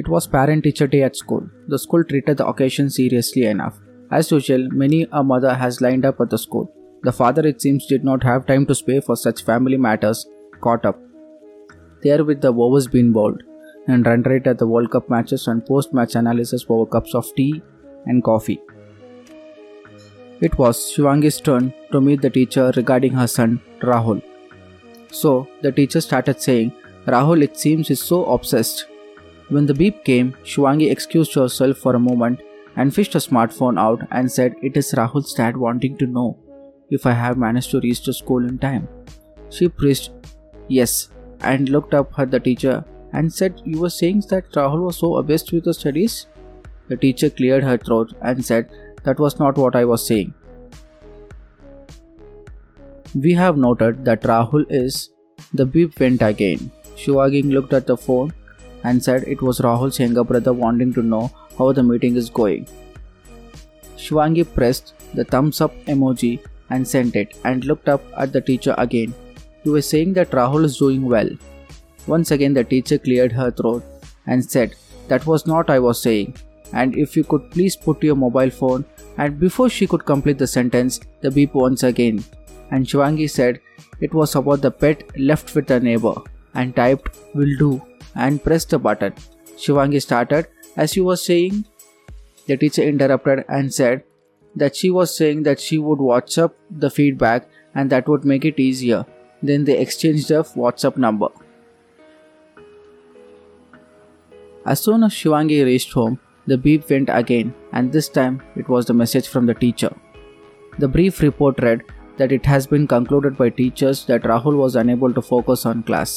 It was Parent-Teacher Day at school. The school treated the occasion seriously enough. As usual, many a mother has lined up at the school. The father, it seems, did not have time to spare for such family matters. Caught up there with the overs being bowled, and run rate at the World Cup matches and post-match analysis over cups of tea and coffee. It was Shivangi's turn to meet the teacher regarding her son, Rahul. So, the teacher started saying, "Rahul, it seems, is so obsessed." When the beep came, Shivangi excused herself for a moment and fished her smartphone out and said, "It is Rahul's dad wanting to know if I have managed to reach the school in time." She pressed yes and looked up at the teacher and said, "You were saying that Rahul was so obsessed with the studies?" The teacher cleared her throat and said, "That was not what I was saying. We have noted that Rahul is..." The beep went again. Shivangi looked at the phone and said it was Rahul's younger brother wanting to know how the meeting is going. Shivangi pressed the thumbs up emoji and sent it and looked up at the teacher again. "You were saying that Rahul is doing well." Once again the teacher cleared her throat and said, "That was not I was saying, and if you could please put your mobile phone..." And before she could complete the sentence, the beep once again, and Shivangi said it was about the pet left with a neighbor and typed "will do" and pressed the button. Shivangi started, "As you were saying..." The teacher interrupted and said that she was saying that she would WhatsApp the feedback and that would make it easier. Then they exchanged a WhatsApp number. As soon as Shivangi reached home, the beep went again, and this time it was the message from the teacher. The brief report read that it has been concluded by teachers that Rahul was unable to focus on class.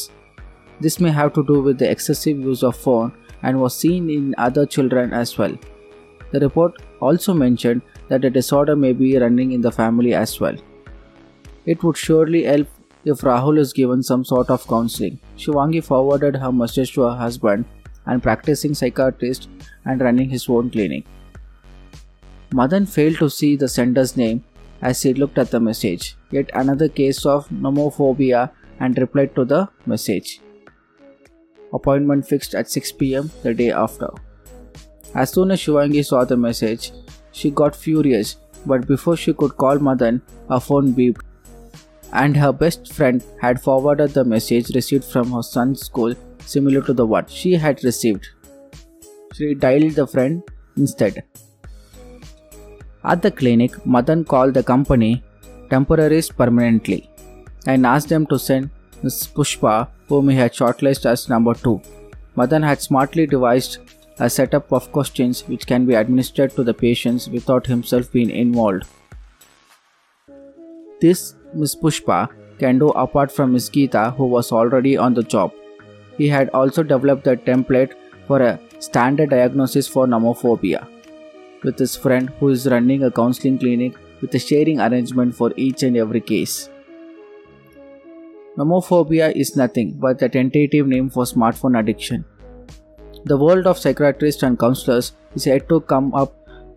This may have to do with the excessive use of phone and was seen in other children as well. The report also mentioned that the disorder may be running in the family as well. It would surely help if Rahul is given some sort of counseling. Shivangi forwarded her message to her husband, and practicing psychiatrist, and running his own clinic. Madan failed to see the sender's name as he looked at the message. Yet another case of nomophobia, and replied to the message. Appointment fixed at 6 p.m. the day after. As soon as Shivangi saw the message, she got furious, but before she could call Madan, her phone beeped, and her best friend had forwarded the message received from her son's school, similar to the one she had received. She dialed the friend instead. At the clinic, Madan called the company Temporaries Permanently and asked them to send Ms. Pushpa, whom he had shortlisted as number 2. Madan had smartly devised a setup of questions which can be administered to the patients without himself being involved. This Ms. Pushpa can do apart from Ms. Geeta, who was already on the job. He had also developed a template for a standard diagnosis for nomophobia, with his friend who is running a counseling clinic with a sharing arrangement for each and every case. Nomophobia is nothing but a tentative name for smartphone addiction. The world of psychiatrists and counselors is yet to come up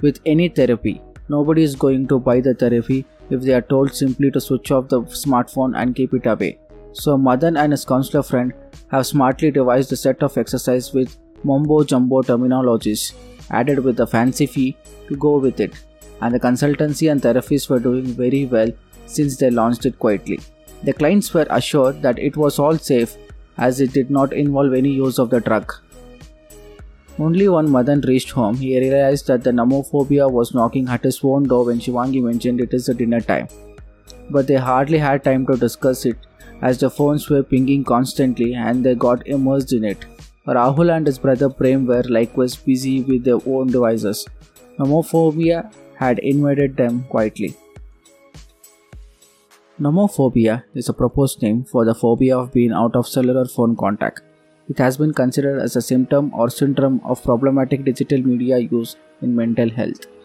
with any therapy. Nobody is going to buy the therapy if they are told simply to switch off the smartphone and keep it away. So Madan and his counselor friend have smartly devised a set of exercises with mumbo-jumbo terminologies added with the fancy fee to go with it, and the consultancy and therapists were doing very well since they launched it quietly. The clients were assured that it was all safe as it did not involve any use of the drug. Only when Madan reached home, he realized that the nomophobia was knocking at his own door when Shivangi mentioned it is the dinner time. But they hardly had time to discuss it as the phones were pinging constantly and they got immersed in it. Rahul and his brother Prem were likewise busy with their own devices. Nomophobia had invaded them quietly. Nomophobia is a proposed name for the phobia of being out of cellular phone contact. It has been considered as a symptom or syndrome of problematic digital media use in mental health.